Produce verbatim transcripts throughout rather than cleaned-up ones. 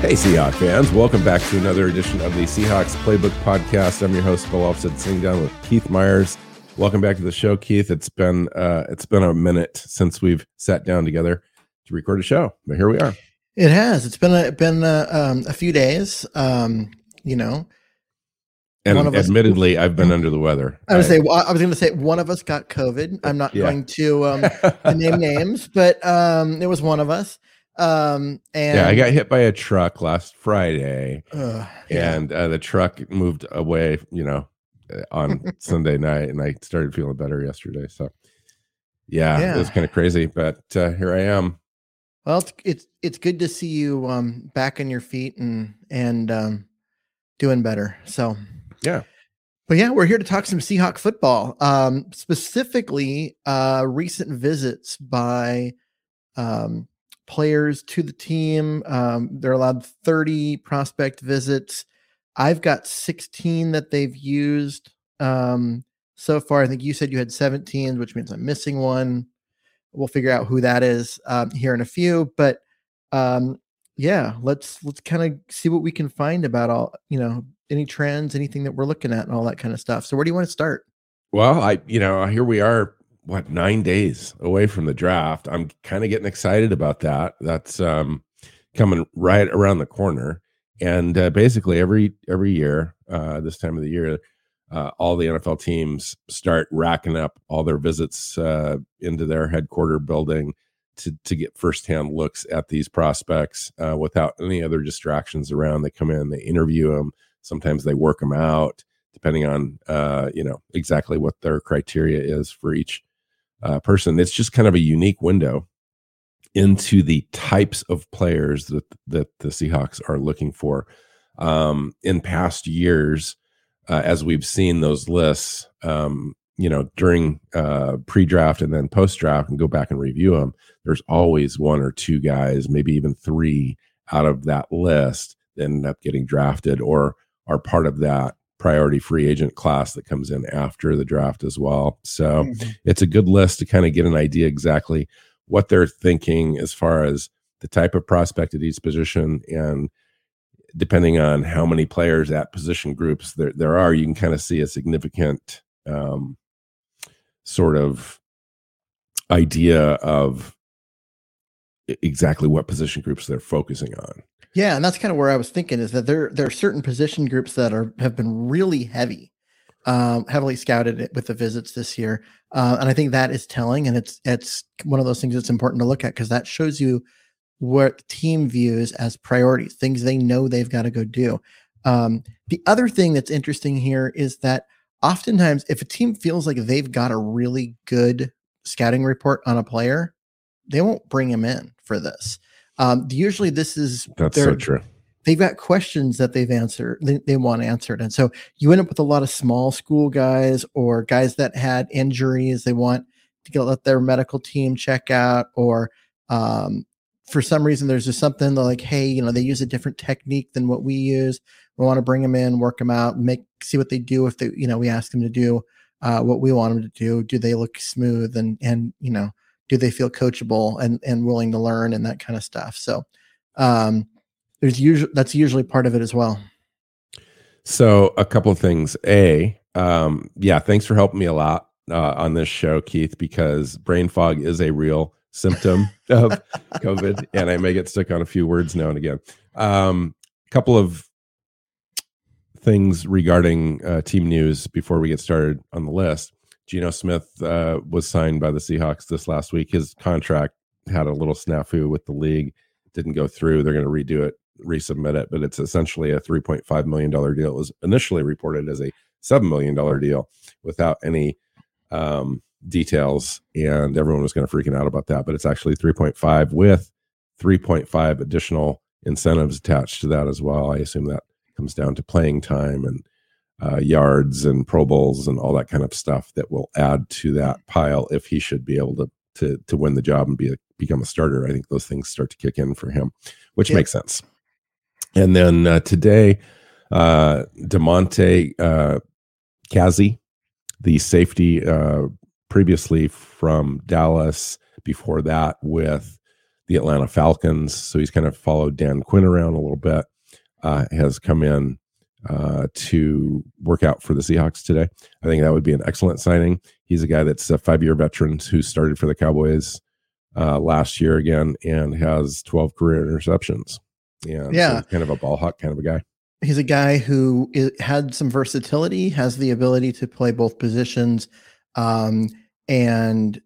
Hey Seahawks fans, welcome back to another edition of the Seahawks Playbook Podcast. I'm your host, Bill Olson, sitting down with Keith Myers. Welcome back to the show, Keith. It's been uh, it's been a minute since we've sat down together to record a show, but here we are. It has. It's been a been a, um, a few days, um, you know. And one of admittedly, us, I've been under the weather. I was I, say well, I was going to say one of us got COVID. I'm not yeah. going to, um, to name names, but um, it was one of us. Um, and yeah, I got hit by a truck last Friday, uh, and yeah. uh, the truck moved away, you know, on Sunday night, and I started feeling better yesterday. So, yeah, yeah. It was kind of crazy, but uh, here I am. Well, it's, it's it's good to see you um, back on your feet and and um, doing better. So, yeah, but yeah, we're here to talk some Seahawk football, um, specifically uh, recent visits by. Um, players to the team. Um, they're allowed thirty prospect visits. I've got sixteen that they've used um, so far. I think you said you had seventeen, which means I'm missing one. We'll figure out who that is um, here in a few, but um, yeah, let's, let's kind of see what we can find about all, you know, any trends, anything that we're looking at and all that kind of stuff. So where do you want to start? Well, I, you know, here we are, what, nine days away from the draft. I'm kind of getting excited about that. That's um, coming right around the corner. And uh, basically every every year, uh, this time of the year, uh, all the N F L teams start racking up all their visits uh, into their headquarter building to, to get firsthand looks at these prospects uh, without any other distractions around. They come in, they interview them. Sometimes they work them out, depending on uh, you know, exactly what their criteria is for each Uh, person. It's just kind of a unique window into the types of players that that the Seahawks are looking for. Um, in past years, uh, as we've seen those lists, um, you know, during uh, pre-draft and then post-draft, and go back and review them, there's always one or two guys, maybe even three out of that list that end up getting drafted or are part of that priority free agent class that comes in after the draft as well. So mm-hmm. It's a good list to kind of get an idea exactly what they're thinking as far as the type of prospect at each position. And depending on how many players at position groups there, there are, you can kind of see a significant um, sort of idea of exactly what position groups they're focusing on. Yeah, and that's kind of where I was thinking, is that there there are certain position groups that are have been really heavy, um, heavily scouted with the visits this year, uh, and I think that is telling. And it's it's one of those things that's important to look at, because that shows you what the team views as priorities, things they know they've got to go do. Um, the other thing that's interesting here is that oftentimes, if a team feels like they've got a really good scouting report on a player, they won't bring him in for this. Um, usually this is, that's so true. They've got questions that they've answered, they, they want answered. And so you end up with a lot of small school guys or guys that had injuries they want to get, let their medical team check out, or, um, for some reason there's just something they're like, hey, you know, they use a different technique than what we use. We want to bring them in, work them out, make, see what they do. If they, you know, we ask them to do, uh, what we want them to do. Do they look smooth and, and, you know, do they feel coachable and, and willing to learn and that kind of stuff? So um, there's usually, that's usually part of it as well. So a couple of things. A, um, yeah, thanks for helping me a lot uh, on this show, Keith, because brain fog is a real symptom of COVID, and I may get stuck on a few words now and again. Um, couple of things regarding uh, team news before we get started on the list. Geno Smith uh, was signed by the Seahawks this last week. His contract had a little snafu with the league, didn't go through. They're going to redo it, resubmit it, but it's essentially a three point five million dollars deal. It was initially reported as a seven million dollars deal without any um, details, and everyone was kind of freaking out about that, but it's actually three point five with three point five additional incentives attached to that as well. I assume that comes down to playing time and uh, yards and Pro Bowls and all that kind of stuff that will add to that pile if he should be able to to, to win the job and be a, become a starter. I think those things start to kick in for him, which yeah. makes sense. And then uh, today, uh, DeMonte uh, Kazi, the safety uh, previously from Dallas, before that with the Atlanta Falcons, so he's kind of followed Dan Quinn around a little bit, uh, has come in uh, to work out for the Seahawks today. I think that would be an excellent signing. He's a guy that's a five-year veteran who started for the Cowboys uh, last year again and has twelve career interceptions. And yeah, so kind of a ball hawk kind of a guy. He's a guy who is, had some versatility, has the ability to play both positions, um, and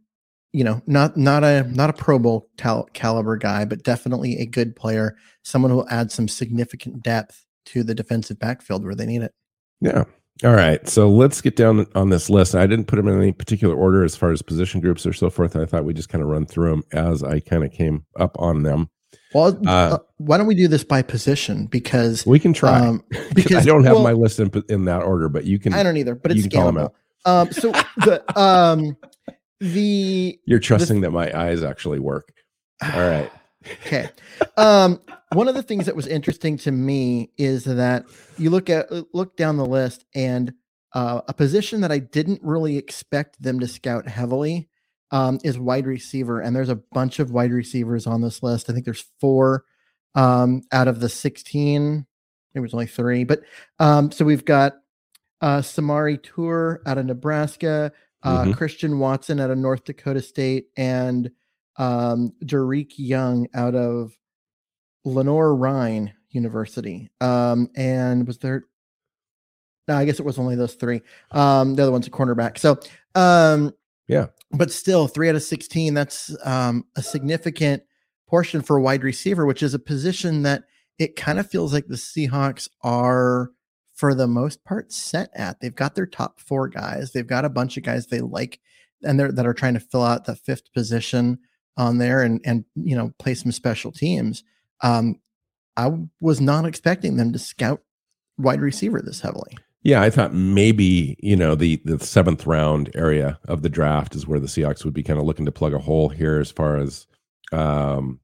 you know, not not a not a Pro Bowl cal- caliber guy, but definitely a good player. Someone who will add some significant depth to the defensive backfield where they need it. Yeah. All right. So let's get down on this list. I didn't put them in any particular order as far as position groups or so forth. I thought we just kind of run through them as I kind of came up on them. Well, uh, why don't we do this by position? Because we can try. Um, because I don't have well, my list in, in that order, but you can. I don't either, but it's scalable. Um, so the. Um, The You're trusting the, that my eyes actually work. All right. Okay. Um, one of the things that was interesting to me is that you look at look down the list and uh, a position that I didn't really expect them to scout heavily um, is wide receiver. And there's a bunch of wide receivers on this list. I think there's four um, out of the sixteen. There was only three, but um, so we've got uh, Samori Toure out of Nebraska. Uh, mm-hmm. Christian Watson out of North Dakota State and um, Dareke Young out of Lenoir-Rhyne University. Um, and was there? No, I guess it was only those three. Um, the other one's a cornerback. So, um, yeah, but still three out of sixteen. That's um, a significant portion for a wide receiver, which is a position that it kind of feels like the Seahawks are, for the most part, set at. They've got their top four guys. They've got a bunch of guys they like and they're that are trying to fill out the fifth position on there and, and you know, play some special teams. Um, I w- was not expecting them to scout wide receiver this heavily. Yeah, I thought maybe, you know, the, the seventh round area of the draft is where the Seahawks would be kind of looking to plug a hole here as far as um,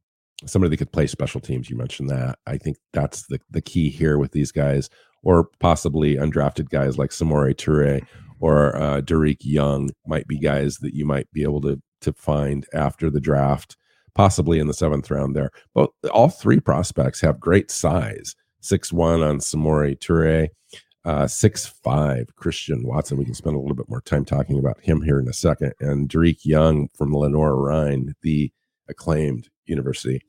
somebody that could play special teams. You mentioned that. I think that's the, the key here with these guys, or possibly undrafted guys like Samori Toure or uh, Dareke Young might be guys that you might be able to to find after the draft, possibly in the seventh round there. But all three prospects have great size. six one on Samori Toure, uh, six five Christian Watson. We can spend a little bit more time talking about him here in a second. And Dareke Young from Lenoir-Rhyne, the acclaimed university.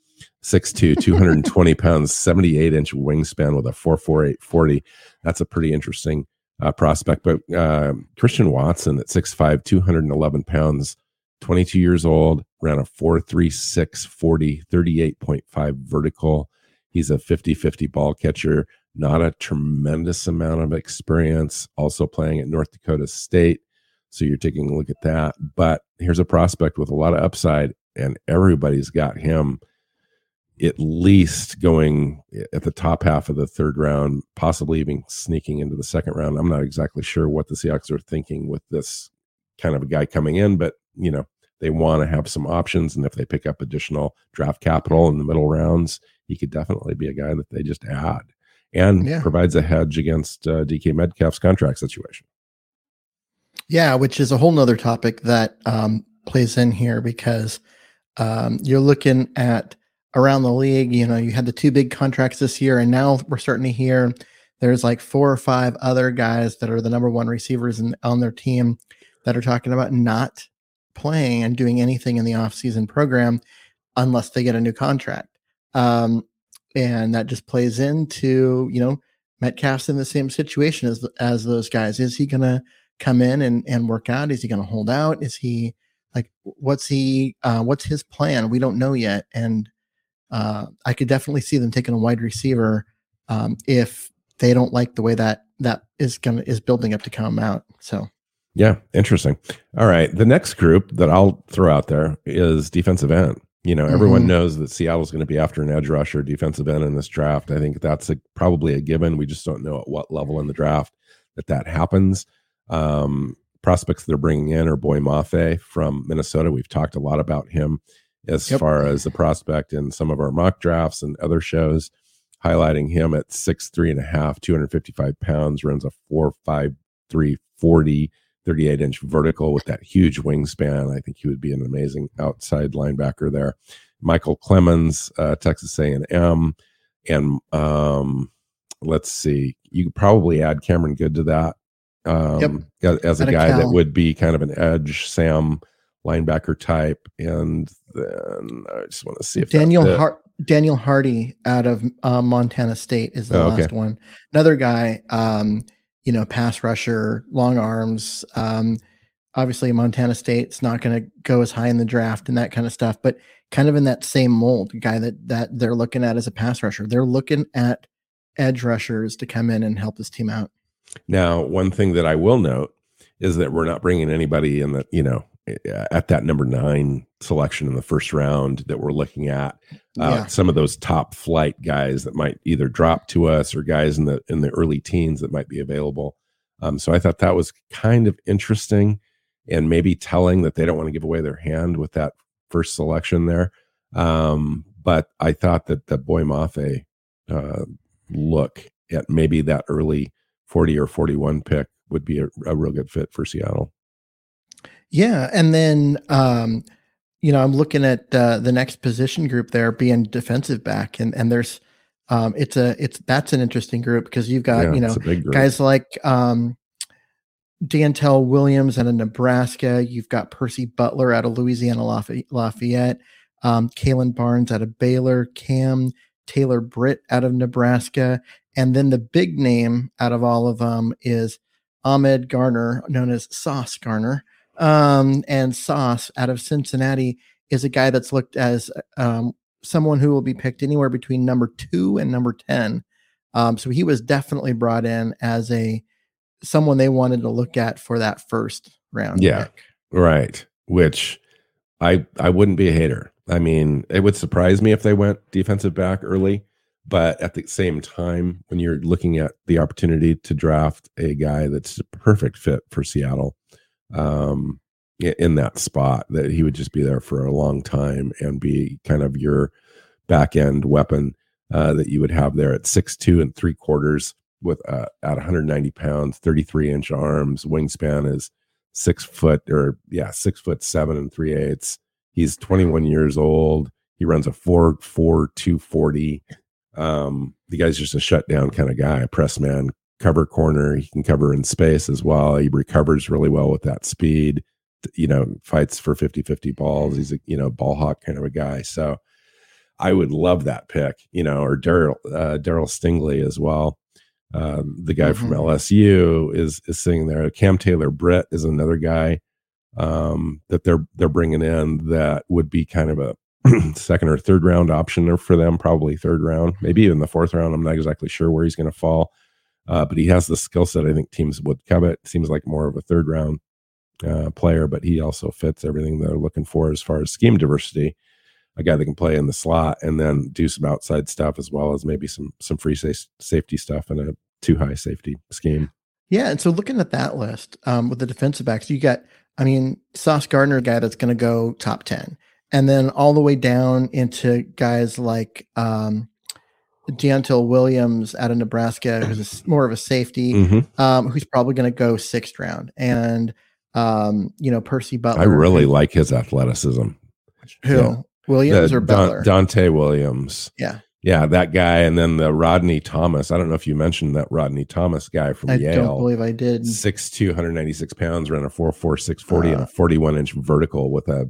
six two, two hundred twenty pounds, seventy-eight inch wingspan with a four four eight forty. That's a pretty interesting uh, prospect. But uh, Christian Watson at six five, two hundred eleven pounds, twenty-two years old, ran a four three six forty, thirty-eight point five vertical. He's a fifty-fifty ball catcher, not a tremendous amount of experience, also playing at North Dakota State. So you're taking a look at that. But here's a prospect with a lot of upside, and everybody's got him at least going at the top half of the third round, possibly even sneaking into the second round. I'm not exactly sure what the Seahawks are thinking with this kind of a guy coming in, but you know, they want to have some options. And if they pick up additional draft capital in the middle rounds, he could definitely be a guy that they just add and yeah. provides a hedge against uh, D K Metcalf's contract situation. Yeah. Which is a whole nother topic that um, plays in here because um, you're looking at, around the league, you know, you had the two big contracts this year, and now we're starting to hear there's like four or five other guys that are the number one receivers in, on their team that are talking about not playing and doing anything in the offseason program unless they get a new contract. Um, and that just plays into, you know, Metcalf's in the same situation as as those guys. Is he going to come in and, and work out? Is he going to hold out? Is he like, what's he, uh, what's his plan? We don't know yet. And Uh, I could definitely see them taking a wide receiver um, if they don't like the way that that is gonna is building up to come out. So, yeah, interesting. All right, the next group that I'll throw out there is defensive end. You know, everyone mm-hmm. knows that Seattle's going to be after an edge rusher, defensive end in this draft. I think that's a, probably a given. We just don't know at what level in the draft that that happens. Um, prospects they're bringing in are Boye Mafe from Minnesota. We've talked a lot about him as yep. far as the prospect in some of our mock drafts and other shows, highlighting him at six three and a half, two hundred fifty-five pounds, runs a four five three forty, thirty-eight inch vertical with that huge wingspan. I think he would be an amazing outside linebacker there. Michael Clemens, uh, Texas A and M, and um, let's see, you could probably add Cameron Good to that um, yep. as a At guy a that would be kind of an edge Sam linebacker type. And then I just want to see if Daniel Har- Daniel Hardy out of uh, Montana State is the oh, last okay. one. Another guy. Um, You know, pass rusher, long arms. Um, obviously, Montana State's not going to go as high in the draft and that kind of stuff, but kind of in that same mold, a guy that that they're looking at as a pass rusher. They're looking at edge rushers to come in and help this team out. Now, one thing that I will note is that we're not bringing anybody in the, you know, at that number nine selection in the first round that we're looking at. Uh, yeah. Some of those top flight guys that might either drop to us or guys in the in the early teens that might be available. Um, so I thought that was kind of interesting and maybe telling that they don't want to give away their hand with that first selection there. Um, but I thought that the Boye Mafe uh, look at maybe that early forty or forty-one pick would be a, a real good fit for Seattle. Yeah, and then um, you know, I'm looking at uh, the next position group there being defensive back, and and there's um, it's a it's that's an interesting group because you've got yeah, you know guys like um, Dante Williams out of Nebraska. You've got Percy Butler out of Louisiana Lafayette, um, Kalen Barnes out of Baylor, Cam Taylor Britt out of Nebraska, and then the big name out of all of them is Ahmed Garner, known as Sauce Garner. Um, and Sauce out of Cincinnati is a guy that's looked as um, someone who will be picked anywhere between number two and number ten. Um, so he was definitely brought in as a someone they wanted to look at for that first round. Yeah, pick. Right. Which I I wouldn't be a hater. I mean, it would surprise me if they went defensive back early, but at the same time, when you're looking at the opportunity to draft a guy that's a perfect fit for Seattle, um in that spot, that he would just be there for a long time and be kind of your back end weapon uh that you would have there at six two and three quarters with uh at one hundred ninety pounds, thirty-three inch arms, wingspan is six foot or yeah six foot seven and three eighths. He's twenty-one years old. He runs a four four two forty. Um the guy's just a shutdown kind of guy, press man, cover corner. He can cover in space as well. He recovers really well with that speed, you know, fights for fifty-fifty balls. He's a, you know, ball hawk kind of a guy. So I would love that pick, you know, or Daryl, uh, Daryl Stingley as well. Um, the guy mm-hmm. from L S U is, is sitting there. Cam Taylor Britt is another guy um, that they're, they're bringing in that would be kind of a second or third round option for them, probably third round, maybe even the fourth round. I'm not exactly sure where he's going to fall. Uh, but he has the skill set I think teams would covet. Seems like more of a third round uh, player, but he also fits everything they're looking for as far as scheme diversity. A guy that can play in the slot and then do some outside stuff as well as maybe some some free sa- safety stuff in a too high safety scheme. Yeah, and so looking at that list um, with the defensive backs, you got, I mean, Sauce Gardner, a guy that's going to go top ten, and then all the way down into guys like um, D'Antil Williams out of Nebraska, who's more of a safety, mm-hmm. um, who's probably going to go sixth round. And, um, you know, Percy Butler. I really like his athleticism. Who? Yeah. Williams the, or Butler? Don- Dante Williams. Yeah. Yeah, that guy. And then the Rodney Thomas. I don't know if you mentioned that Rodney Thomas guy from I Yale. I don't believe I did. six two, one hundred ninety-six pounds, ran a four four, six forty, uh, and a forty-one inch vertical with a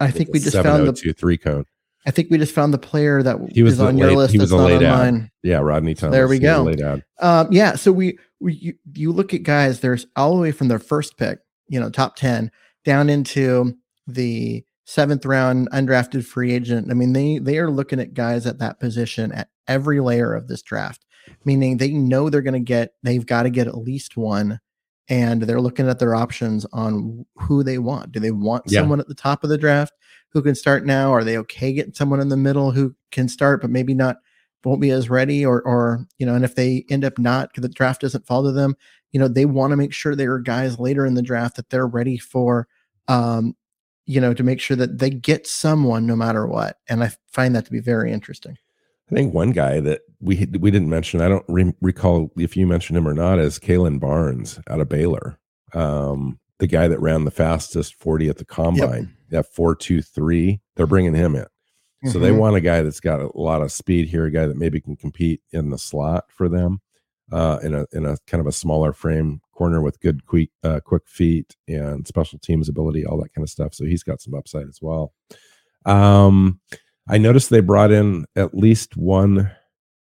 I think we just found the seven oh two three cone. I think we just found the player that he was is on late, your list. He was that's a not late on ad. Mine. Yeah, Rodney Thomas. There we go. Late ad. Um, yeah, so we, we you, you look at guys. There's all the way from their first pick, you know, top ten, down into the seventh round undrafted free agent. I mean, they they are looking at guys at that position at every layer of this draft. Meaning they know they're going to get. They've got to get at least one and they're looking at their options on who they want. Do they want yeah. someone at the top of the draft who can start now? Are they okay getting someone in the middle who can start, but maybe not, won't be as ready, or, or, you know, and if they end up not, because the draft doesn't fall to them, you know, they want to make sure there are guys later in the draft that they're ready for, um, you know, to make sure that they get someone no matter what. And I find that to be very interesting. I think one guy that we we didn't mention, I don't re- recall if you mentioned him or not, is Kalen Barnes out of Baylor. Um, the guy that ran the fastest forty at the combine, yep. that four two three, they're bringing him in. Mm-hmm. So they want a guy that's got a lot of speed here, a guy that maybe can compete in the slot for them, uh, in a in a kind of a smaller frame corner with good quick uh, quick feet and special teams ability, all that kind of stuff. So he's got some upside as well. Um, I noticed they brought in at least one,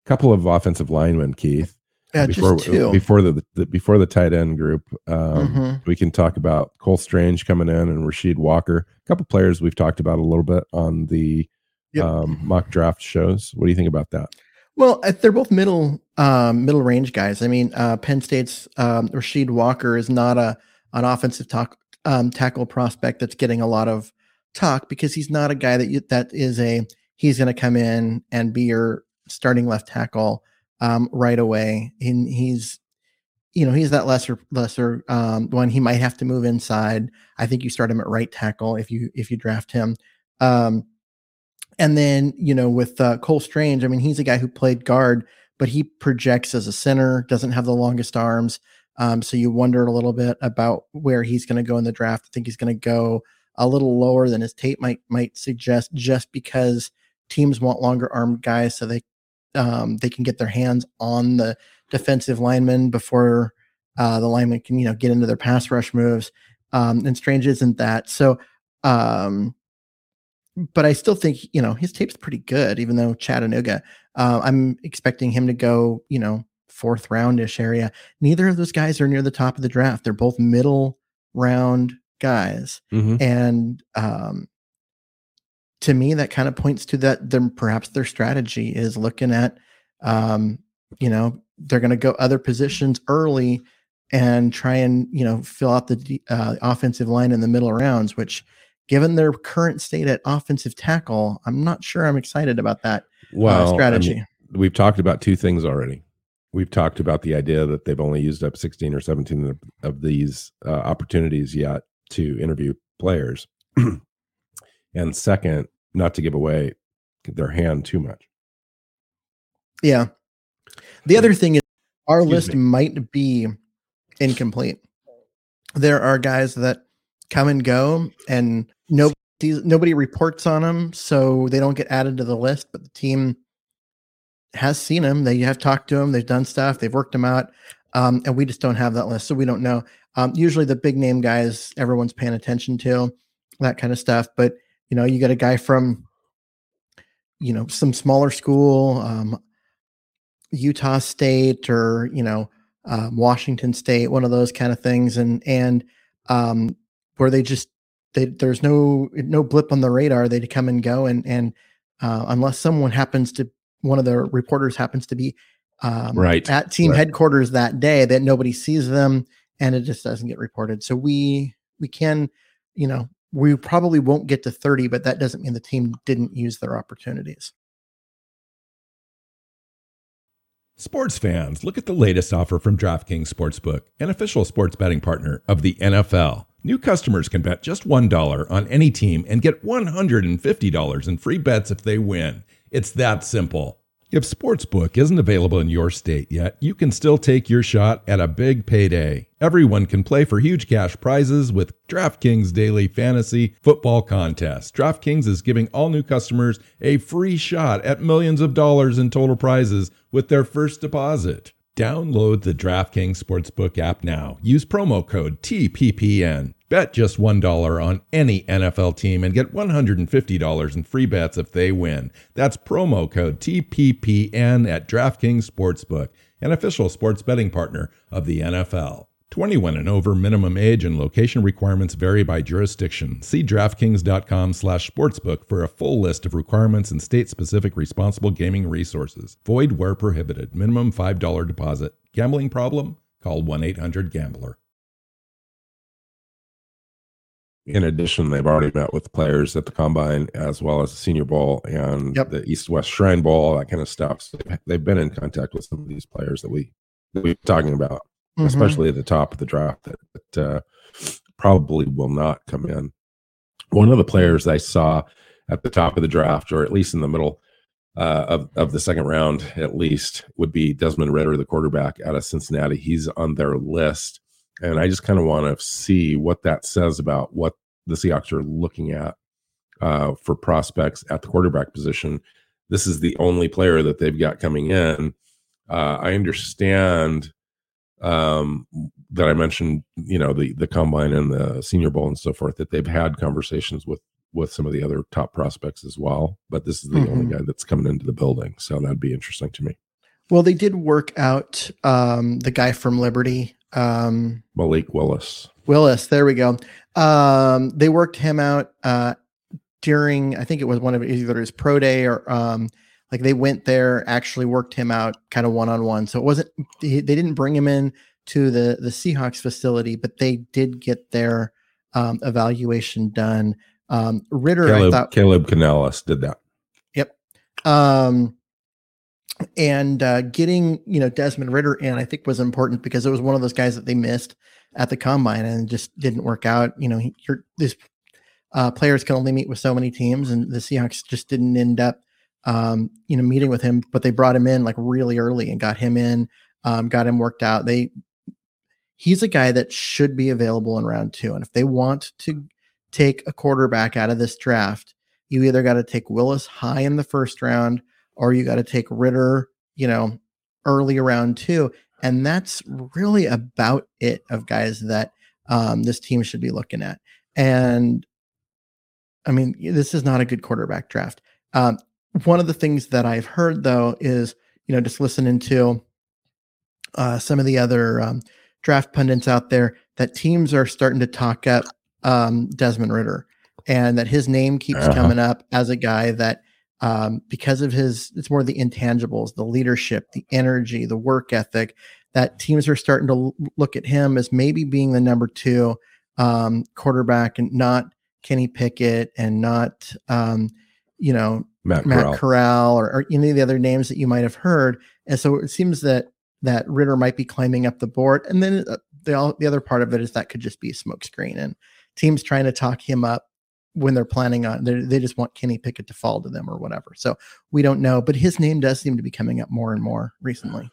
couple of offensive linemen, Keith. Yeah, before, just two. Before the, the before the tight end group, um, mm-hmm. we can talk about Cole Strange coming in and Rasheed Walker. A couple players we've talked about a little bit on the yep. um, mock draft shows. What do you think about that? Well, they're both middle um, middle range guys. I mean, uh, Penn State's um, Rasheed Walker is not a an offensive talk, um, tackle prospect that's getting a lot of talk, because he's not a guy that you, that is a he's going to come in and be your starting left tackle um right away, and he's you know he's that lesser lesser um one. He might have to move inside. I think you start him at right tackle if you if you draft him. Um and then you know with uh, Cole Strange, I mean, he's a guy who played guard, but he projects as a center, doesn't have the longest arms, um so you wonder a little bit about where he's going to go in the draft. I think he's going to go a little lower than his tape might might suggest, just because teams want longer armed guys so they um, they can get their hands on the defensive lineman before uh, the lineman can you know get into their pass rush moves. Um, and Strange isn't that. So, um, but I still think you know his tape's pretty good, even though Chattanooga. Uh, I'm expecting him to go you know fourth roundish area. Neither of those guys are near the top of the draft. They're both middle round guys. Mm-hmm. And um, to me, that kind of points to that their, perhaps their strategy is looking at, um, you know, they're going to go other positions early and try and, you know, fill out the uh, offensive line in the middle rounds, which given their current state at offensive tackle, I'm not sure I'm excited about that well, uh, strategy. I mean, we've talked about two things already. We've talked about the idea that they've only used up sixteen or seventeen of, of these uh, opportunities yet to interview players, and second, not to give away their hand too much. Yeah. The yeah. other thing is our Excuse list me. might be incomplete. There are guys that come and go, and nobody nobody reports on them, so they don't get added to the list. But the team has seen them; they have talked to them, they've done stuff, they've worked them out, um, and we just don't have that list, so we don't know. Um, usually the big name guys, everyone's paying attention to that kind of stuff. But, you know, you got a guy from, you know, some smaller school, um, Utah State or, you know, um, Washington State, one of those kind of things. And, and um, where they just, they, there's no, no blip on the radar. They come and go. And, and uh, unless someone happens to, one of the reporters happens to be um, right. at team right. headquarters that day, that nobody sees them. And it just doesn't get reported. So we we can, you know, we probably won't get to thirty, but that doesn't mean the team didn't use their opportunities. Sports fans, look at the latest offer from DraftKings Sportsbook, an official sports betting partner of the N F L. New customers can bet just one dollar on any team and get one hundred fifty dollars in free bets if they win. It's that simple. If Sportsbook isn't available in your state yet, you can still take your shot at a big payday. Everyone can play for huge cash prizes with DraftKings Daily Fantasy Football Contest. DraftKings is giving all new customers a free shot at millions of dollars in total prizes with their first deposit. Download the DraftKings Sportsbook app now. Use promo code T P P N. Bet just one dollar on any N F L team and get one hundred fifty dollars in free bets if they win. That's promo code T P P N at DraftKings Sportsbook, an official sports betting partner of the N F L. twenty-one and over, minimum age and location requirements vary by jurisdiction. See DraftKings.com slash sportsbook for a full list of requirements and state-specific responsible gaming resources. Void where prohibited. Minimum five dollars deposit. Gambling problem? Call one eight hundred gambler. in addition, they've already met with players at the Combine as well as the Senior Bowl and yep. the East-West Shrine Bowl, that kind of stuff. So they've been in contact with some of these players that, we, that we're talking about, mm-hmm. especially at the top of the draft that, that uh, probably will not come in. One of the players I saw at the top of the draft, or at least in the middle uh, of, of the second round at least, would be Desmond Ridder, the quarterback out of Cincinnati. He's on their list. And I just kind of want to see what that says about what the Seahawks are looking at uh, for prospects at the quarterback position. This is the only player that they've got coming in. Uh, I understand um, that I mentioned, you know, the the Combine and the Senior Bowl and so forth, that they've had conversations with with some of the other top prospects as well. But this is the mm-hmm. only guy that's coming into the building. So that'd be interesting to me. Well, they did work out um, the guy from Liberty. Um, Malik Willis. Willis, there we go. Um, they worked him out uh, during, I think it was one of either his pro day or um, like they went there, actually worked him out kind of one-on-one. So it wasn't, they didn't bring him in to the, the Seahawks facility, but they did get their um, evaluation done. Um, Ridder, Caleb, I thought. Caleb Canales did that. Yep. Um, And uh, getting, you know, Desmond Ridder in, I think, was important because it was one of those guys that they missed at the Combine and just didn't work out. You know, he, you're, these uh, players can only meet with so many teams, and the Seahawks just didn't end up, um, you know, meeting with him. But they brought him in like really early and got him in, um, got him worked out. They, he's a guy that should be available in round two. And if they want to take a quarterback out of this draft, you either got to take Willis high in the first round, or you got to take Ridder, you know, early around two. And that's really about it of guys that um, this team should be looking at. And I mean, this is not a good quarterback draft. Um, one of the things that I've heard, though, is, you know, just listening to uh, some of the other um, draft pundits out there, that teams are starting to talk up um, Desmond Ridder, and that his name keeps uh-huh. coming up as a guy that, Um, because of his, it's more the intangibles, the leadership, the energy, the work ethic, that teams are starting to l- look at him as maybe being the number two um, quarterback, and not Kenny Pickett and not, um, you know, Matt, Matt Corral, Corral or, or any of the other names that you might have heard. And so it seems that that Ridder might be climbing up the board. And then the, all, the other part of it is that could just be a smokescreen and teams trying to talk him up when they're planning on, they're, they just want Kenny Pickett to fall to them or whatever. So we don't know, but his name does seem to be coming up more and more recently.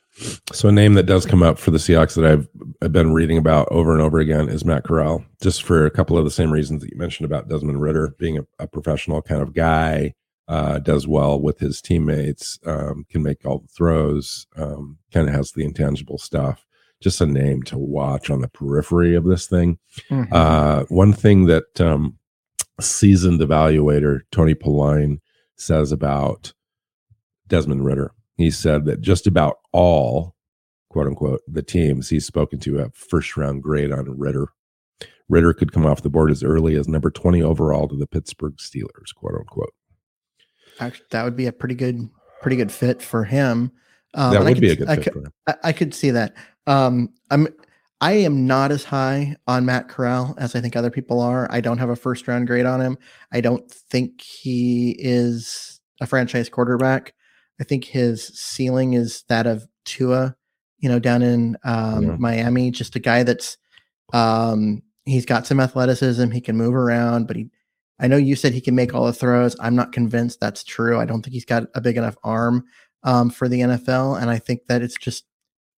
So a name that does come up for the Seahawks that I've, I've been reading about over and over again is Matt Corral, just for a couple of the same reasons that you mentioned about Desmond Ridder being a, a professional kind of guy, uh, does well with his teammates, um, can make all the throws, um, kind of has the intangible stuff. Just a name to watch on the periphery of this thing. Mm-hmm. Uh, one thing that, um, seasoned evaluator Tony Pauline says about Desmond Ridder, he said that just about all, quote unquote, the teams he's spoken to have first round grade on Ridder. Ridder could come off the board as early as number twenty overall to the Pittsburgh Steelers, quote unquote. Actually, that would be a pretty good, pretty good fit for him. Um, that would I could, be a good I fit could, for him. I, I could see that. Um, I'm. I am not as high on Matt Corral as I think other people are. I don't have a first round grade on him. I don't think he is a franchise quarterback. I think his ceiling is that of Tua, you know, down in um, yeah. Miami, just a guy that's um, he's got some athleticism. He can move around, but he, I know you said he can make all the throws. I'm not convinced that's true. I don't think he's got a big enough arm um, for the N F L. And I think that it's just,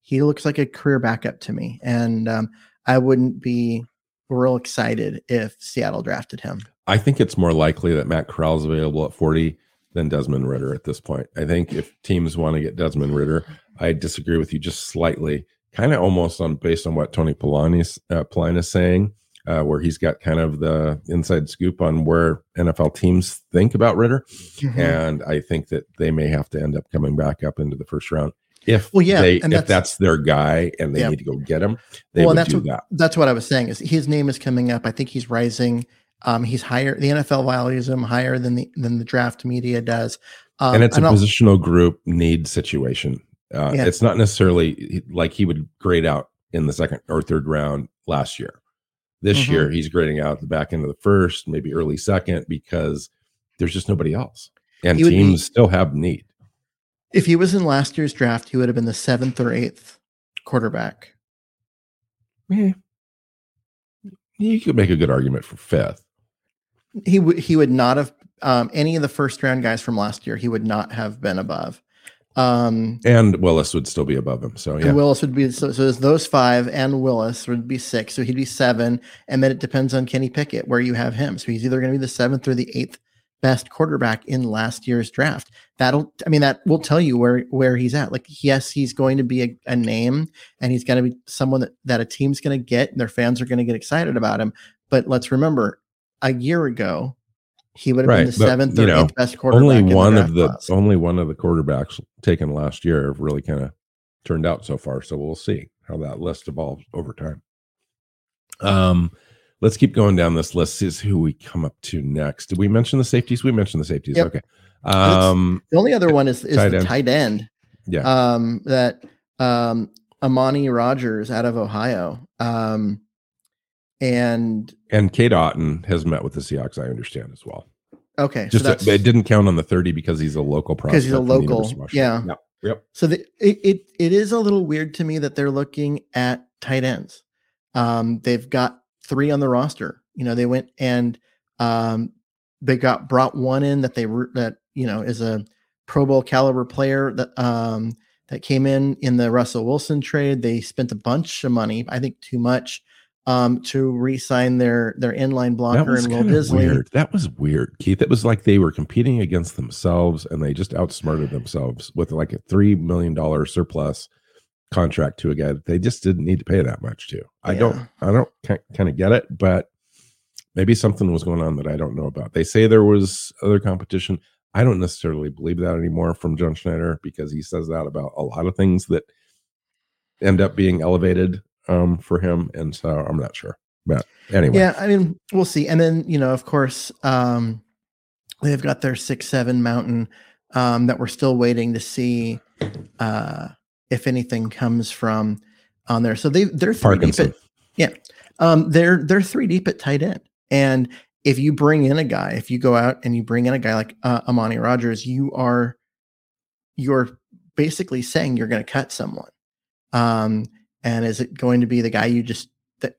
he looks like a career backup to me, and um, I wouldn't be real excited if Seattle drafted him. I think it's more likely that Matt Corral is available at forty than Desmond Ridder at this point. I think if teams want to get Desmond Ridder, I disagree with you just slightly, kind of almost on based on what Tony Pauline is, uh, Pauline is saying, uh, where he's got kind of the inside scoop on where N F L teams think about Ridder, mm-hmm. and I think that they may have to end up coming back up into the first round. If well, yeah, they, and if that's, that's their guy and they yeah. need to go get him, they well, would that's do what, that. That's what I was saying. Is his name is coming up. I think he's rising. Um, he's higher. The N F L values him higher than the than the draft media does. Um, and it's a positional group need situation. Uh, yeah. It's not necessarily like he would grade out in the second or third round last year. This mm-hmm. year, he's grading out the back end of the first, maybe early second, because there's just nobody else. And teams be, still have need. If he was in last year's draft, he would have been the seventh or eighth quarterback. Yeah. You could make a good argument for fifth. He would he would not have um, any of the first round guys from last year. He would not have been above. Um, and Willis would still be above him. So yeah, Willis would be so. So those five and Willis would be six. So he'd be seven. And then it depends on Kenny Pickett where you have him. So he's either going to be the seventh or the eighth best quarterback in last year's draft. That'll I mean that will tell you where where he's at. Like yes, he's going to be a, a name, and he's going to be someone that, that a team's going to get, and their fans are going to get excited about him. But let's remember, a year ago, he would have right, been the but, seventh or know, eighth best quarterback. Only one in the of the class. only one of the quarterbacks taken last year have really kind of turned out so far. So we'll see how that list evolves over time. Um, let's keep going down this list. See who we come up to next. Did we mention the safeties? We mentioned the safeties. Yep. Okay. Um, the only other one is is tight the end. tight end. Yeah. Um, that um, Amani Rogers out of Ohio. Um, and and Cade Otton has met with the Seahawks, I understand, as well. Okay, just so that's, a, it didn't count on the thirty because he's a local prospect. Because he's a local, yeah. Yep. yep. So the, it, it it is a little weird to me that they're looking at tight ends. Um, they've got three on the roster. You know, they went and um, they got brought one in that they were that you know is a Pro Bowl caliber player that um that came in in the Russell Wilson trade. They spent a bunch of money, I think too much. Um, to re-sign their their inline blocker and Will Dissly. That was weird, Keith. It was like they were competing against themselves, and they just outsmarted themselves with like a three million dollar surplus contract to a guy that they just didn't need to pay that much to. I yeah. don't, I don't kind of get it, but maybe something was going on that I don't know about. They say there was other competition. I don't necessarily believe that anymore from John Schneider, because he says that about a lot of things that end up being elevated um for him, and so I'm not sure, but anyway, yeah, I mean, we'll see. And then, you know, of course, um they've got their six seven mountain um that we're still waiting to see uh if anything comes from on there. So they they're three deep at, yeah um they're they're three deep at tight end, and if you bring in a guy if you go out and you bring in a guy like uh, Amani Rogers, you are you're basically saying you're going to cut someone. um And is it going to be the guy you just that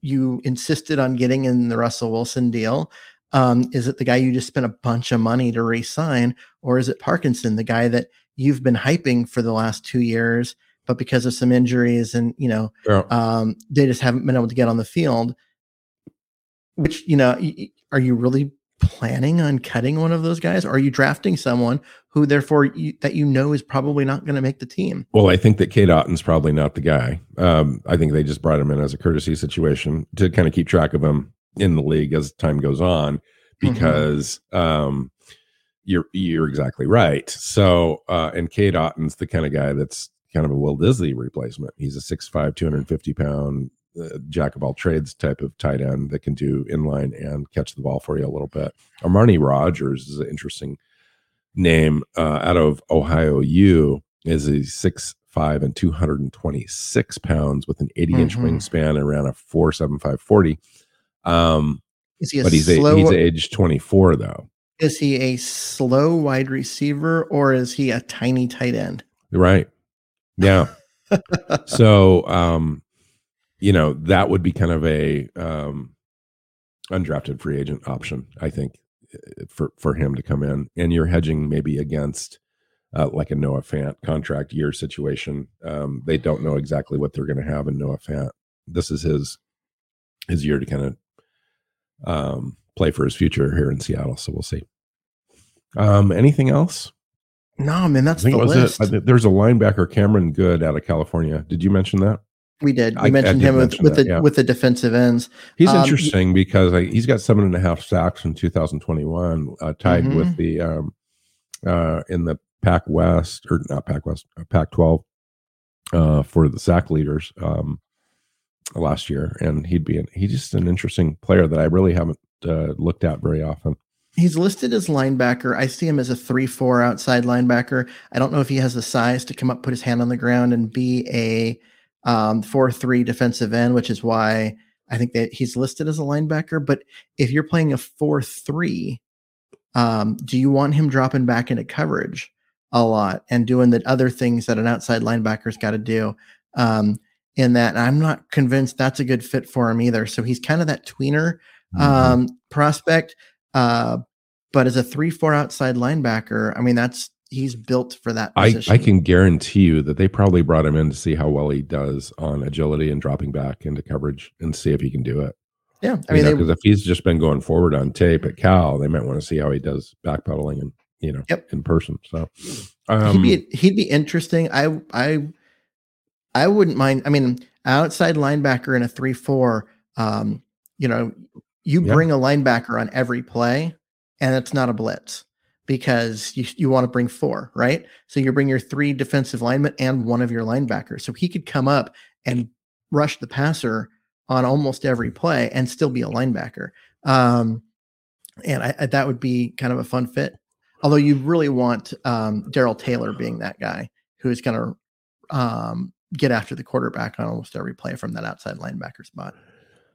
you insisted on getting in the Russell Wilson deal? Um, is it the guy you just spent a bunch of money to re-sign? Or is it Parkinson, the guy that you've been hyping for the last two years, but because of some injuries and, you know, yeah. um, they just haven't been able to get on the field? Which, you know, are you really planning on cutting one of those guys? Or are you drafting someone who therefore you, that you know is probably not going to make the team? Well, I think that Cade Otton's probably not the guy. Um, I think they just brought him in as a courtesy situation to kind of keep track of him in the league as time goes on, because mm-hmm. um, you're you're exactly right. So, uh, and Cade Otton's the kind of guy that's kind of a Will Dissly replacement. He's a six five, two hundred fifty pound Uh, jack of all trades type of tight end that can do inline and catch the ball for you a little bit. Amani Rogers is an interesting name uh, out of Ohio U. Is a six five and two hundred twenty-six pounds with an eighty inch mm-hmm. wingspan, around a four seven five forty. Um, is he a but he's, slow, a, he's age twenty-four though. Is he a slow wide receiver, or is he a tiny tight end? Right. Yeah. so, um, you know, that would be kind of a um, undrafted free agent option, I think, for, for him to come in. And you're hedging maybe against uh, like a Noah Fant contract year situation. Um, they don't know exactly what they're going to have in Noah Fant. This is his his year to kind of um, play for his future here in Seattle. So we'll see. Um, anything else? No, man, that's the list. A, there's a linebacker, Cameron Good, out of California. Did you mention that? We did. We I, mentioned I him with, mention with that, the yeah. with the defensive ends. He's um, interesting because I, he's got seven and a half sacks in two thousand twenty-one, uh, tied mm-hmm. with the um, uh, in the Pac West or not Pac West, uh, Pac twelve uh, for the sack leaders um, last year, and he'd be an, he's just an interesting player that I really haven't uh, looked at very often. He's listed as linebacker. I see him as a three four outside linebacker. I don't know if he has the size to come up, put his hand on the ground, and be a Um, four three defensive end, which is why I think that he's listed as a linebacker, but if you're playing a four three, um, do you want him dropping back into coverage a lot and doing the other things that an outside linebacker's got to do? Um, in that, I'm not convinced that's a good fit for him either. So he's kind of that tweener um, mm-hmm. prospect, uh, but as a three four outside linebacker, I mean, that's he's built for that position. I, I can guarantee you that they probably brought him in to see how well he does on agility and dropping back into coverage and see if he can do it. Yeah, I mean, because if he's just been going forward on tape at Cal, they might want to see how he does backpedaling and you know yep. in person. So um, he'd be he'd be interesting. I I I wouldn't mind. I mean, outside linebacker in a three four. Um, you know, you bring yep. a linebacker on every play, and it's not a blitz. Because you, you want to bring four, right? So you bring your three defensive linemen and one of your linebackers. So he could come up and rush the passer on almost every play and still be a linebacker. Um, and I, I, that would be kind of a fun fit. Although you really want um, Daryl Taylor being that guy who is going to um, get after the quarterback on almost every play from that outside linebacker spot.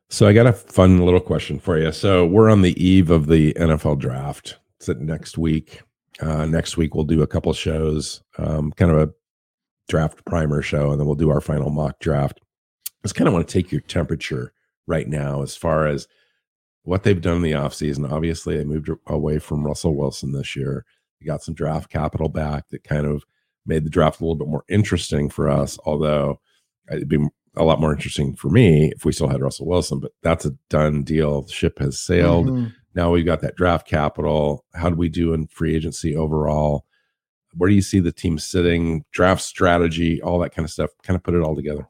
So I got a fun little question for you. So we're on the eve of the N F L draft. It next week uh next week we'll do a couple shows, um kind of a draft primer show, and then we'll do our final mock draft. I just kind of want to take your temperature right now as far as what they've done in the offseason. Obviously they moved away from Russell Wilson this year. They got some draft capital back that kind of made the draft a little bit more interesting for us, although it'd be a lot more interesting for me if we still had Russell Wilson, but that's a done deal. The ship has sailed. Mm-hmm. Now we've got that draft capital. How do we do in free agency overall? Where do you see the team sitting? Draft strategy, all that kind of stuff. Kind of put it all together.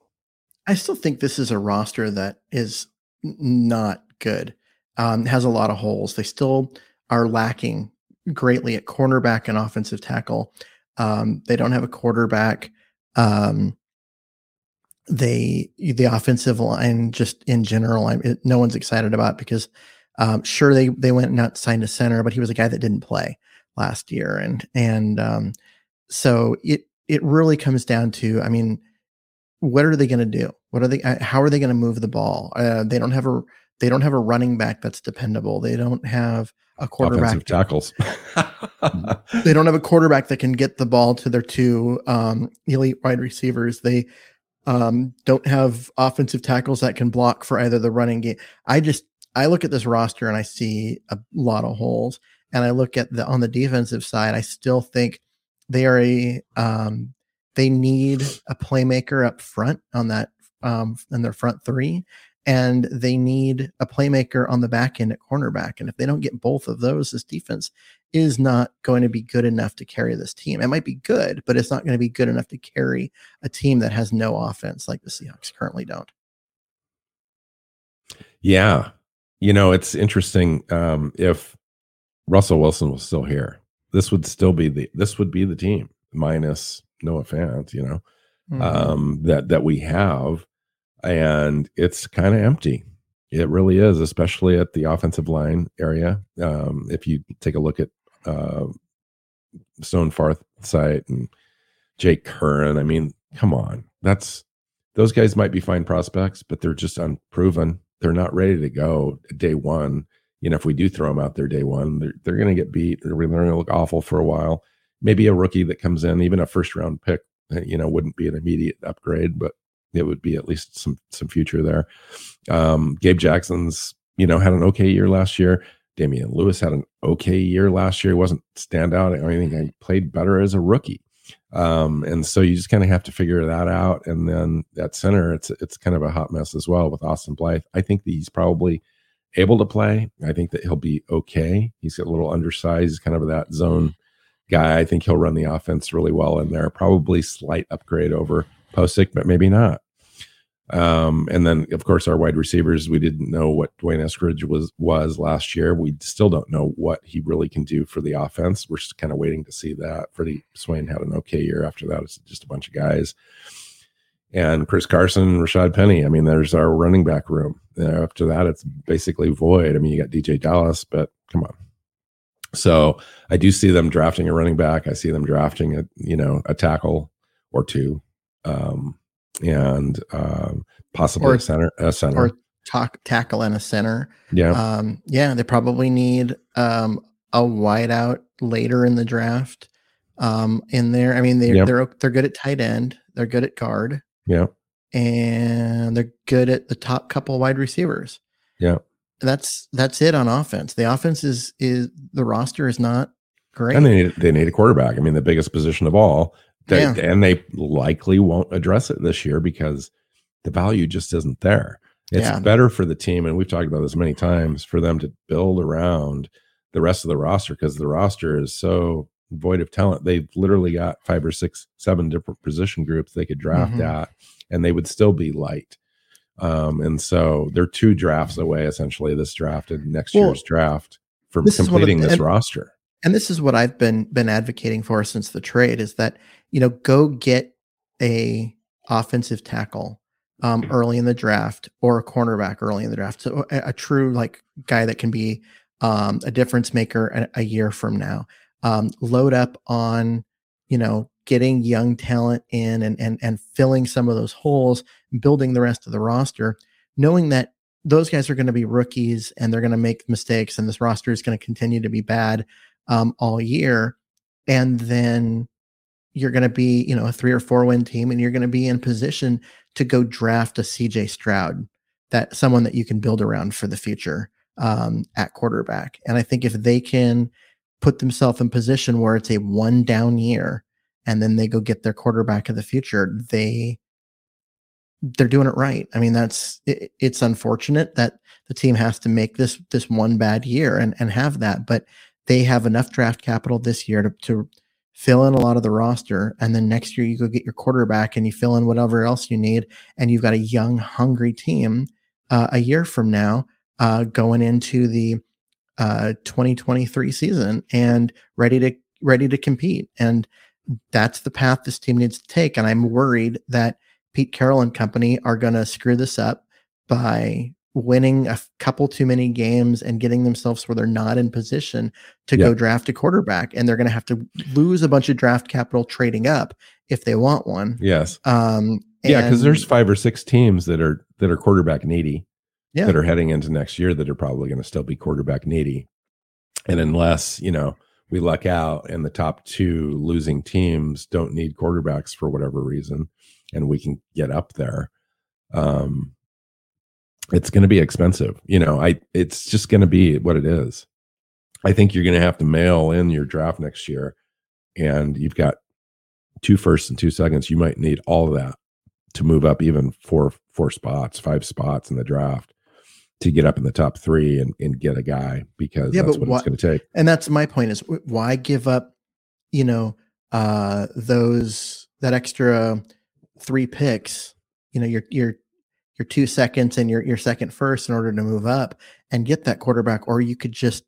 I still think this is a roster that is not good. Um, has a lot of holes. They still are lacking greatly at cornerback and offensive tackle. Um, they don't have a quarterback. Um, they the offensive line just in general, I'm, it, no one's excited about because. Um, sure, they they went and not signed a center, but he was a guy that didn't play last year, and and um, so it it really comes down to, I mean, what are they going to do? What are they? How are they going to move the ball? Uh, they don't have a they don't have a running back that's dependable. They don't have a quarterback. Offensive tackles. They don't have a quarterback that can get the ball to their two um, elite wide receivers. They um, don't have offensive tackles that can block for either the running game. I just. I look at this roster and I see a lot of holes, and I look at the, on the defensive side, I still think they are a, um, they need a playmaker up front on that, um, in their front three, and they need a playmaker on the back end at cornerback. And if they don't get both of those, this defense is not going to be good enough to carry this team. It might be good, but it's not going to be good enough to carry a team that has no offense like the Seahawks currently don't. Yeah. You know, it's interesting. Um, if Russell Wilson was still here, this would still be the this would be the team minus Noah Fant. You know, mm-hmm. um, that that we have, and it's kind of empty. It really is, especially at the offensive line area. Um, if you take a look at uh, Stone Farsight and Jake Curran, I mean, come on, that's those guys might be fine prospects, but they're just unproven. They're not ready to go day one. You know, if we do throw them out there day one, they're, they're going to get beat. They're going to look awful for a while. Maybe a rookie that comes in, even a first round pick, you know, wouldn't be an immediate upgrade, but it would be at least some, some future there. Um, Gabe Jackson's, you know, had an okay year last year. Damian Lewis had an okay year last year. He wasn't standout or anything. He played better as a rookie. Um, and so you just kind of have to figure that out. And then at center, it's it's kind of a hot mess as well with Austin Blythe. I think that he's probably able to play. I think that he'll be okay. He's a little undersized. He's kind of that zone guy. I think he'll run the offense really well in there. Probably slight upgrade over Posick, but maybe not. Um, and then, of course, our wide receivers, we didn't know what Dwayne Eskridge was, was last year. We still don't know what he really can do for the offense. We're just kind of waiting to see that. Freddie Swain had an okay year. After that, it's just a bunch of guys. And Chris Carson, Rashad Penny. I mean, there's our running back room. Uh, after that, it's basically void. I mean, you got D J Dallas, but come on. So I do see them drafting a running back. I see them drafting a, you know, a tackle or two. Um, and um possibly or, a center a center or talk, tackle and a center. Yeah. Um, yeah. They probably need um, a wideout later in the draft um, in there. I mean, they, yeah. they're, they're good at tight end. They're good at guard. Yeah. And they're good at the top couple wide receivers. Yeah. That's, that's it on offense. The offense is, is the roster is not great. And they need, they need a quarterback. I mean, the biggest position of all. They, yeah. And they likely won't address it this year because the value just isn't there. It's yeah. better for the team, and we've talked about this many times, for them to build around the rest of the roster, because the roster is so void of talent. They've literally got five or six, seven different position groups they could draft mm-hmm. at, and they would still be light. Um, and so they're two drafts away, essentially, this draft and next well, year's draft, from this completing the, this and, roster. And this is what I've been been advocating for since the trade, is that, you know, go get a offensive tackle um, early in the draft, or a cornerback early in the draft. So a, a true like guy that can be um, a difference maker a, a year from now. Um, load up on, you know, getting young talent in and, and, and filling some of those holes, building the rest of the roster, knowing that those guys are going to be rookies and they're going to make mistakes, and this roster is going to continue to be bad um, all year. And then you're going to be, you know, a three or four win team, and you're going to be in position to go draft a C J Stroud, that someone that you can build around for the future um, at quarterback. And I think if they can put themselves in position where it's a one down year, and then they go get their quarterback of the future, they, they're doing it right. I mean, that's, it, it's unfortunate that the team has to make this, this one bad year and, and have that, but they have enough draft capital this year to, to fill in a lot of the roster. And then next year you go get your quarterback and you fill in whatever else you need. And you've got a young, hungry team uh, a year from now uh, going into the uh, twenty twenty-three season and ready to, ready to compete. And that's the path this team needs to take. And I'm worried that Pete Carroll and company are going to screw this up by winning a couple too many games and getting themselves where they're not in position to yep. go draft a quarterback. And they're going to have to lose a bunch of draft capital trading up if they want one. Yes. Um, yeah. Cause there's five or six teams that are, that are quarterback needy yeah. that are heading into next year that are probably going to still be quarterback needy. And unless, you know, we luck out and the top two losing teams don't need quarterbacks for whatever reason, and we can get up there. Um, it's going to be expensive. You know, I, it's just going to be what it is. I think you're going to have to mail in your draft next year, and you've got two firsts and two seconds. You might need all of that to move up even four, four spots, five spots in the draft, to get up in the top three and, and get a guy, because yeah, that's what why, it's going to take. And that's my point, is why give up, you know, uh, those, that extra three picks, you know, your, your, your two seconds and your, your second first in order to move up and get that quarterback. Or you could just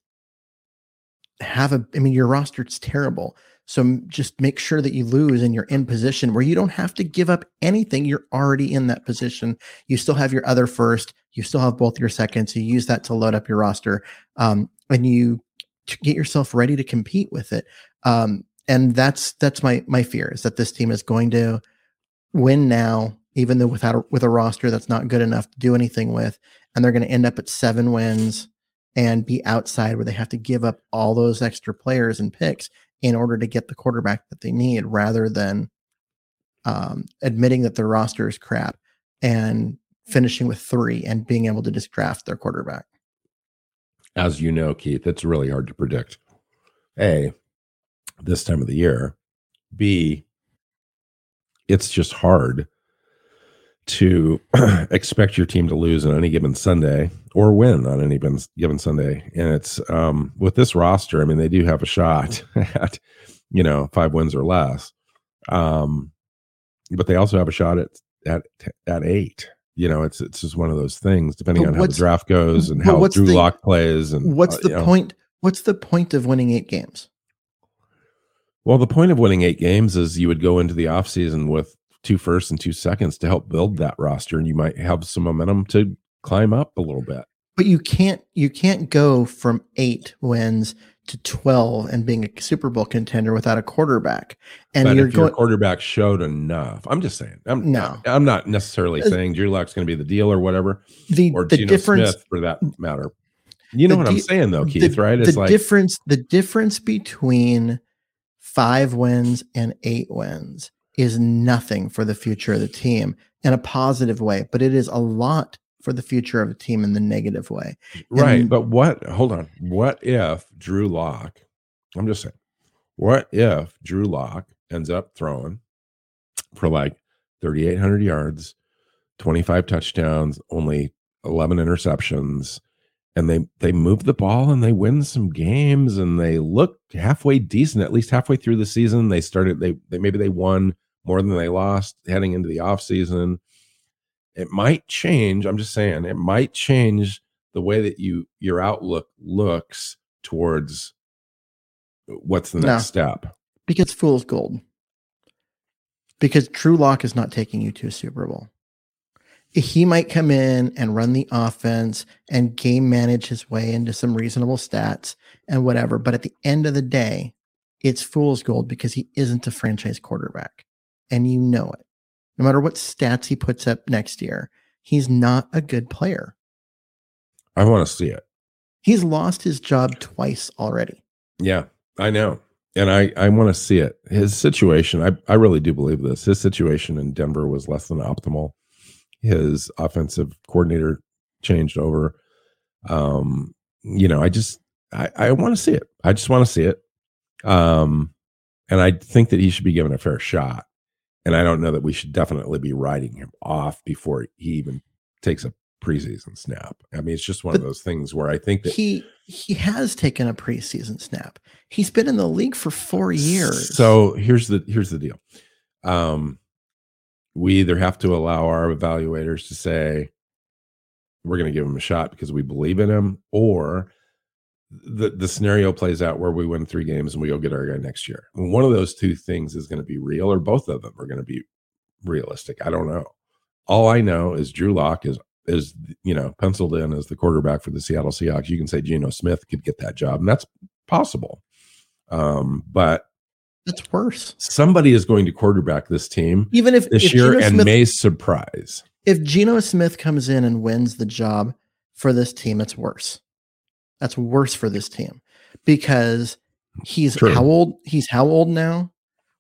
have a, I mean, your roster is terrible. So just make sure that you lose and you're in position where you don't have to give up anything. You're already in that position. You still have your other first. You still have both your seconds. You use that to load up your roster, um, and you to get yourself ready to compete with it. Um, and that's that's my my fear, is that this team is going to win now, even though without a, with a roster that's not good enough to do anything with, and they're going to end up at seven wins and be outside, where they have to give up all those extra players and picks in order to get the quarterback that they need, rather than um, admitting that their roster is crap and finishing with three and being able to just draft their quarterback. As you know, Keith, it's really hard to predict, A, this time of the year, B, it's just hard to expect your team to lose on any given Sunday or win on any given Sunday. And it's um, with this roster, I mean, they do have a shot at, you know, five wins or less. Um, but they also have a shot at, at, at eight. You know, it's it's just one of those things, depending on how the draft goes and how Drew Lock plays. And what's the point? What's the point of winning eight games? Well, the point of winning eight games is you would go into the offseason with two firsts and two seconds to help build that roster, and you might have some momentum to climb up a little bit. But you can't you can't go from eight wins to twelve and being a Super Bowl contender without a quarterback. And but you're if going, your quarterback showed enough. I'm just saying. I'm no. I'm not necessarily saying Drew Lock's going to be the deal or whatever. The or the Geno difference Smith for that matter. You know what di- I'm saying though, Keith, the, right? It's the like difference. The difference between five wins and eight wins is nothing for the future of the team in a positive way, but it is a lot for the future of a team in the negative way. Right. And, but what, hold on. What if Drew Lock, I'm just saying, what if Drew Lock ends up throwing for like thirty-eight hundred yards, twenty-five touchdowns, only eleven interceptions, and they, they move the ball and they win some games and they look halfway decent, at least halfway through the season. They started, they, they maybe they won more than they lost heading into the offseason. It might change. I'm just saying it might change the way that you your outlook looks towards what's the next no, step. Because fool's gold. Because Drew Lock is not taking you to a Super Bowl. He might come in and run the offense and game manage his way into some reasonable stats and whatever. But at the end of the day, it's fool's gold because he isn't a franchise quarterback. And you know it. No matter what stats he puts up next year, he's not a good player. I want to see it. He's lost his job twice already. Yeah, I know. And I, I want to see it. His situation, I, I really do believe this. His situation in Denver was less than optimal. His offensive coordinator changed over. Um, you know, I just, I, I want to see it. I just want to see it. Um, and I think that he should be given a fair shot. And I don't know that we should definitely be writing him off before he even takes a preseason snap. I mean, it's just one but of those things where I think that he he has taken a preseason snap. He's been in the league for four years. So here's the here's the deal. Um, we either have to allow our evaluators to say we're going to give him a shot because we believe in him, or the the scenario plays out where we win three games and we go get our guy next year. And one of those two things is going to be real, or both of them are going to be realistic. I don't know. All I know is Drew Lock is, is, you know, penciled in as the quarterback for the Seattle Seahawks. You can say Geno Smith could get that job, and that's possible. Um, but that's worse. Somebody is going to quarterback this team even if this if year Geno and Smith, may surprise. If Geno Smith comes in and wins the job for this team, it's worse. That's worse for this team because he's True. how old he's how old now?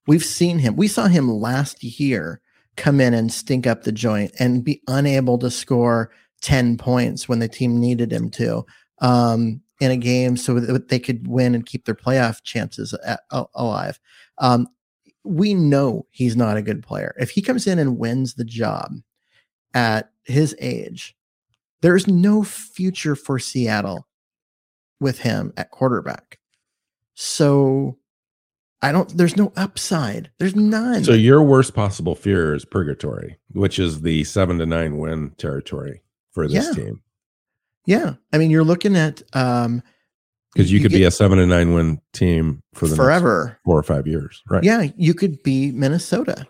We've seen him. We saw him last year come in and stink up the joint and be unable to score ten points when the team needed him to um, in a game so that they could win and keep their playoff chances at, uh, alive. Um, we know he's not a good player. If he comes in and wins the job at his age, there's no future for Seattle with him at quarterback. So I don't, there's no upside. There's none. So your worst possible fear is purgatory, which is the seven to nine win territory for this yeah. team. Yeah. I mean, you're looking at, um, because you, you could get, be a seven to nine win team for the forever next four or five years. Right. Yeah. You could be Minnesota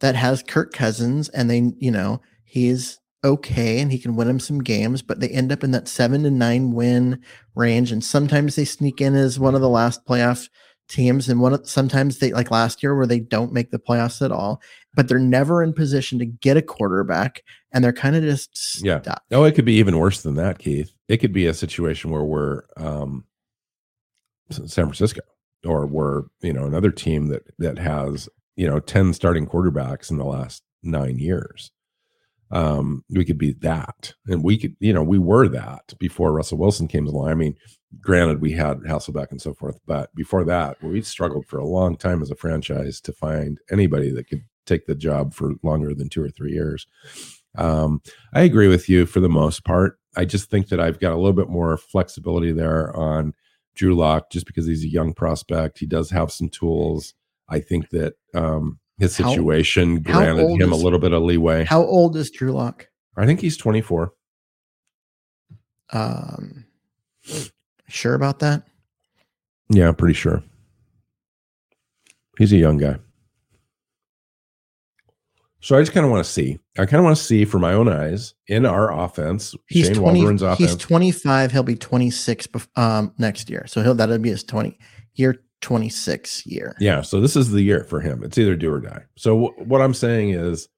that has Kirk Cousins and they, you know, he's okay and he can win him some games, but they end up in that seven to nine win range, and sometimes they sneak in as one of the last playoff teams, and one of, sometimes they, like last year, where they don't make the playoffs at all, but they're never in position to get a quarterback, and they're kind of just stuck. Yeah. No, it could be even worse than that, Keith. It could be a situation where we're um San Francisco, or we're, you know, another team that that has, you know, ten starting quarterbacks in the last nine years. Um, we could be that, and we could, you know, we were that before Russell Wilson came along. I mean, granted, we had Hasselbeck and so forth, but before that, we struggled for a long time as a franchise to find anybody that could take the job for longer than two or three years. Um, I agree with you for the most part. I just think that I've got a little bit more flexibility there on Drew Lock, just because he's a young prospect. He does have some tools. I think that, um, his situation how, granted how him is, a little bit of leeway. How old is Drew Lock? I think he's twenty-four. Um, sure about that? Yeah, I'm pretty sure. He's a young guy. So I just kind of want to see. I kind of want to see for my own eyes in our offense. He's Shane twenty, Waldron's offense. He's twenty-five. He'll be twenty-six um, next year. So he'll that'll be his twenty year twenty-six year. Yeah. So this is the year for him. It's either do or die. So w- what I'm saying is,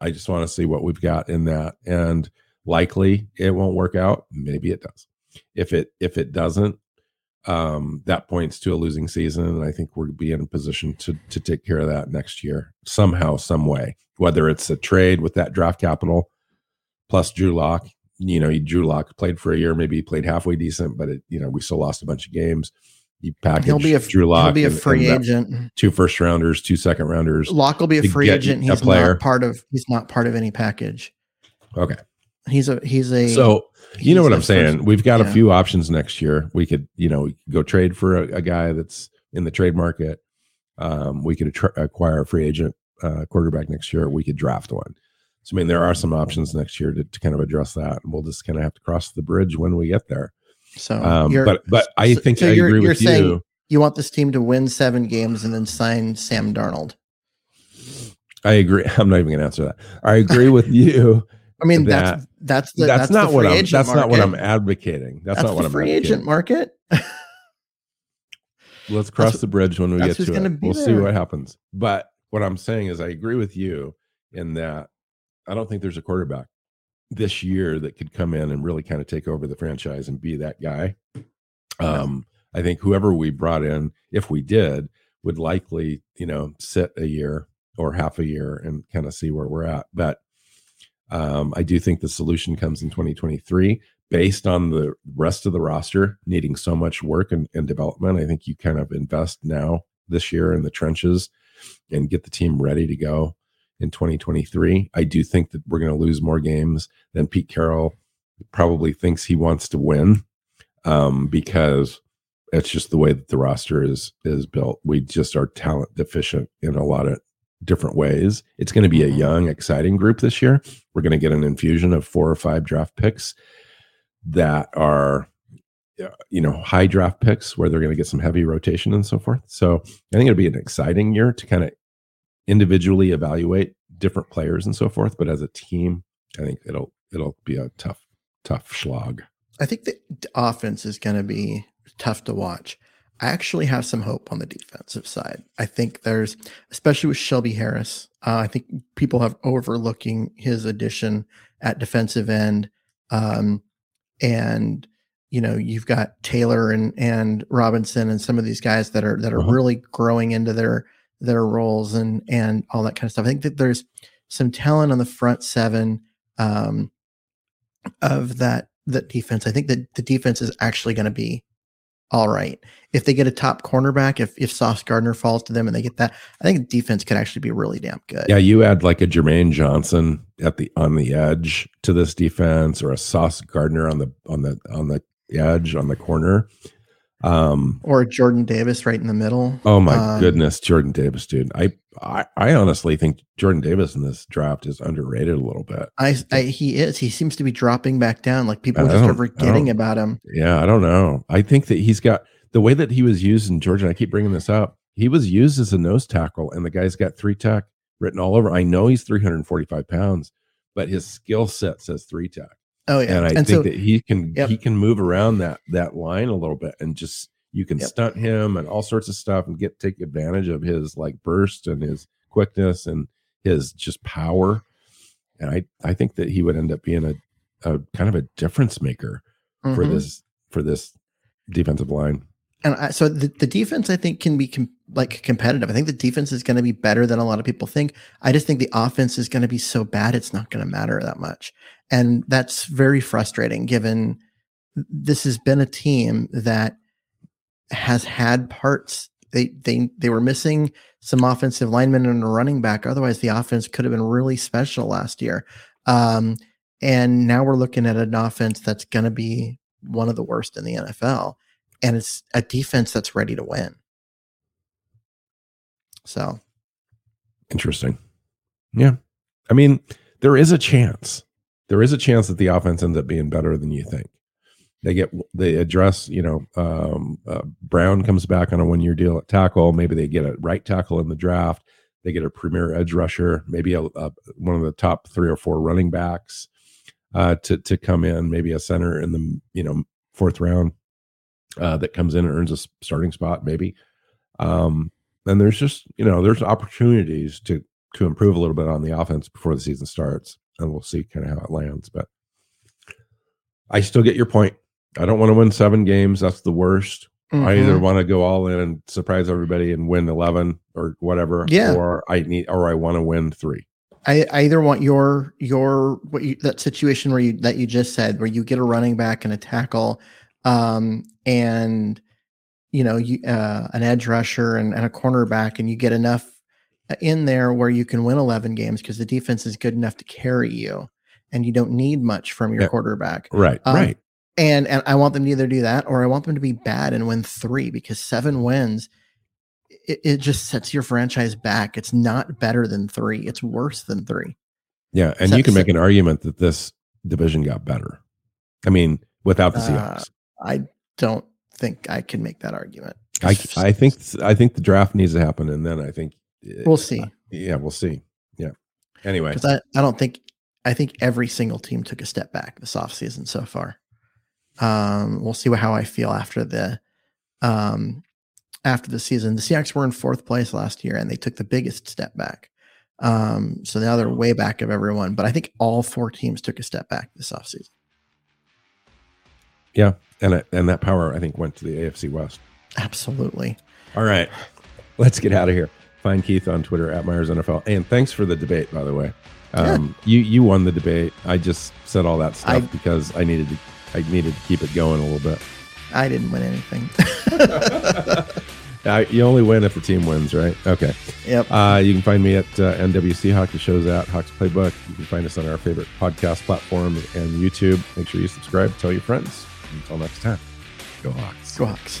I just want to see what we've got in that, and likely it won't work out. Maybe it does. If it if it doesn't, um, that points to a losing season, and I think we'll be in a position to to take care of that next year somehow, some way. Whether it's a trade with that draft capital plus Drew Lock, you know, he, Drew Lock played for a year, maybe he played halfway decent, but it, you know, we still lost a bunch of games. You package he'll be a, Drew Lock. He'll be a free and, and agent. Two first rounders, two second rounders. Lock will be a free agent. He's not part of. He's not part of any package. Okay. He's a. He's a. So you know what I'm saying. First, We've got yeah. a few options next year. We could, you know, we could go trade for a, a guy that's in the trade market. Um, we could attra- acquire a free agent uh, quarterback next year. We could draft one. So I mean, there are some options next year to, to kind of address that, and we'll just kind of have to cross the bridge when we get there. So, um, but but I think so I you're, agree you're with saying you. You want this team to win seven games and then sign Sam Darnold. I agree. I'm not even going to answer that. I agree with you. I mean, that, that's that's the, that's, that's not the what I'm that's market. Not what I'm advocating. That's, that's not what I'm free advocating. Agent market. Let's cross that's, the bridge when we get to it. We'll there. See what happens. But what I'm saying is, I agree with you in that I don't think there's a quarterback this year that could come in and really kind of take over the franchise and be that guy. Um, I think whoever we brought in, if we did, would likely, you know, sit a year or half a year and kind of see where we're at. But um, I do think the solution comes in twenty twenty-three based on the rest of the roster needing so much work and, and development. I think you kind of invest now this year in the trenches and get the team ready to go in twenty twenty-three. I do think that we're going to lose more games than Pete Carroll probably thinks he wants to win, um, because it's just the way that the roster is is built. We just are talent deficient in a lot of different ways. It's going to be a young, exciting group this year. We're going to get an infusion of four or five draft picks that are, you know, high draft picks where they're going to get some heavy rotation and so forth. So I think it'll be an exciting year to kind of individually evaluate different players and so forth, but as a team, I think it'll it'll be a tough tough slog. I think the offense is going to be tough to watch. I actually have some hope on the defensive side. I think there's, especially with Shelby Harris, uh, I think people have overlooking his addition at defensive end, um, and you know, you've got Taylor and and Robinson and some of these guys that are that are uh-huh. really growing into their. their roles and, and all that kind of stuff. I think that there's some talent on the front seven um, of that, that defense. I think that the defense is actually going to be all right. If they get a top cornerback, if, if Sauce Gardner falls to them and they get that, I think the defense could actually be really damn good. Yeah. You add like a Jermaine Johnson at the, on the edge to this defense, or a Sauce Gardner on the, on the, on the edge, on the corner. Um, or Jordan Davis right in the middle. Oh my um, goodness, Jordan Davis, dude! I, I I honestly think Jordan Davis in this draft is underrated a little bit. I, I he is. He seems to be dropping back down. Like people are just forgetting about him. Yeah, I don't know. I think that he's got the way that he was used in Georgia. And I keep bringing this up. He was used as a nose tackle, and the guy's got three tech written all over. I know he's three hundred forty-five pounds, but his skill set says three tech. Oh yeah, and I and think so, that he can yep. he can move around that that line a little bit, and just you can yep. stunt him and all sorts of stuff, and get take advantage of his like burst and his quickness and his just power. And I I think that he would end up being a, a kind of a difference maker mm-hmm. for this for this defensive line. And I, so the, the defense I think can be com- like competitive. I think the defense is going to be better than a lot of people think. I just think the offense is going to be so bad it's not going to matter that much. And that's very frustrating given this has been a team that has had parts. They they they were missing some offensive linemen and a running back. Otherwise, the offense could have been really special last year. Um, and now we're looking at an offense that's going to be one of the worst in the N F L. And it's a defense that's ready to win. So. Interesting. Yeah. I mean, there is a chance. There is a chance that the offense ends up being better than you think. They get, they address, you know, um, uh, Brown comes back on a one-year deal at tackle. Maybe they get a right tackle in the draft. They get a premier edge rusher, maybe a, a, one of the top three or four running backs uh, to to come in, maybe a center in the you know fourth round uh, that comes in and earns a starting spot, maybe. Um, and there's just you know there's opportunities to to improve a little bit on the offense before the season starts, and we'll see kind of how it lands. But I still get your point. I don't want to win seven games. That's the worst. Mm-hmm. I either want to go all in and surprise everybody and win eleven or whatever, yeah. or I need, or I want to win three. I, I either want your your what you, that situation where you that you just said, where you get a running back and a tackle, um, and you know you, uh, an edge rusher and, and a cornerback, and you get enough in there where you can win eleven games because the defense is good enough to carry you, and you don't need much from your yeah. quarterback. Right. Um, right. And and I want them to either do that, or I want them to be bad and win three, because seven wins, it, it just sets your franchise back. It's not better than three. It's worse than three. Yeah, and Set you can make an argument that this division got better. I mean, without the Seahawks. Uh, I don't think I can make that argument. I I think I think the draft needs to happen, and then I think... We'll see. Uh, yeah, we'll see. Yeah. Anyway. Because I, I don't think... I think every single team took a step back this offseason so far. Um, we'll see what, how I feel after the um, after the season. The Seahawks were in fourth place last year, and they took the biggest step back. Um, so now they're way back of everyone. But I think all four teams took a step back this offseason. Yeah, and it, and that power, I think, went to the A F C West. Absolutely. All right, let's get out of here. Find Keith on Twitter at Myers N F L. And thanks for the debate, by the way. Um, yeah. You you won the debate. I just said all that stuff I, because I needed to. I needed to keep it going a little bit. I didn't win anything. You only win if the team wins, right? Okay. Yep. Uh, you can find me at uh, N W C Hawk. The show's at Hawks Playbook. You can find us on our favorite podcast platforms and YouTube. Make sure you subscribe. Tell your friends. Until next time, go Hawks. Go Hawks.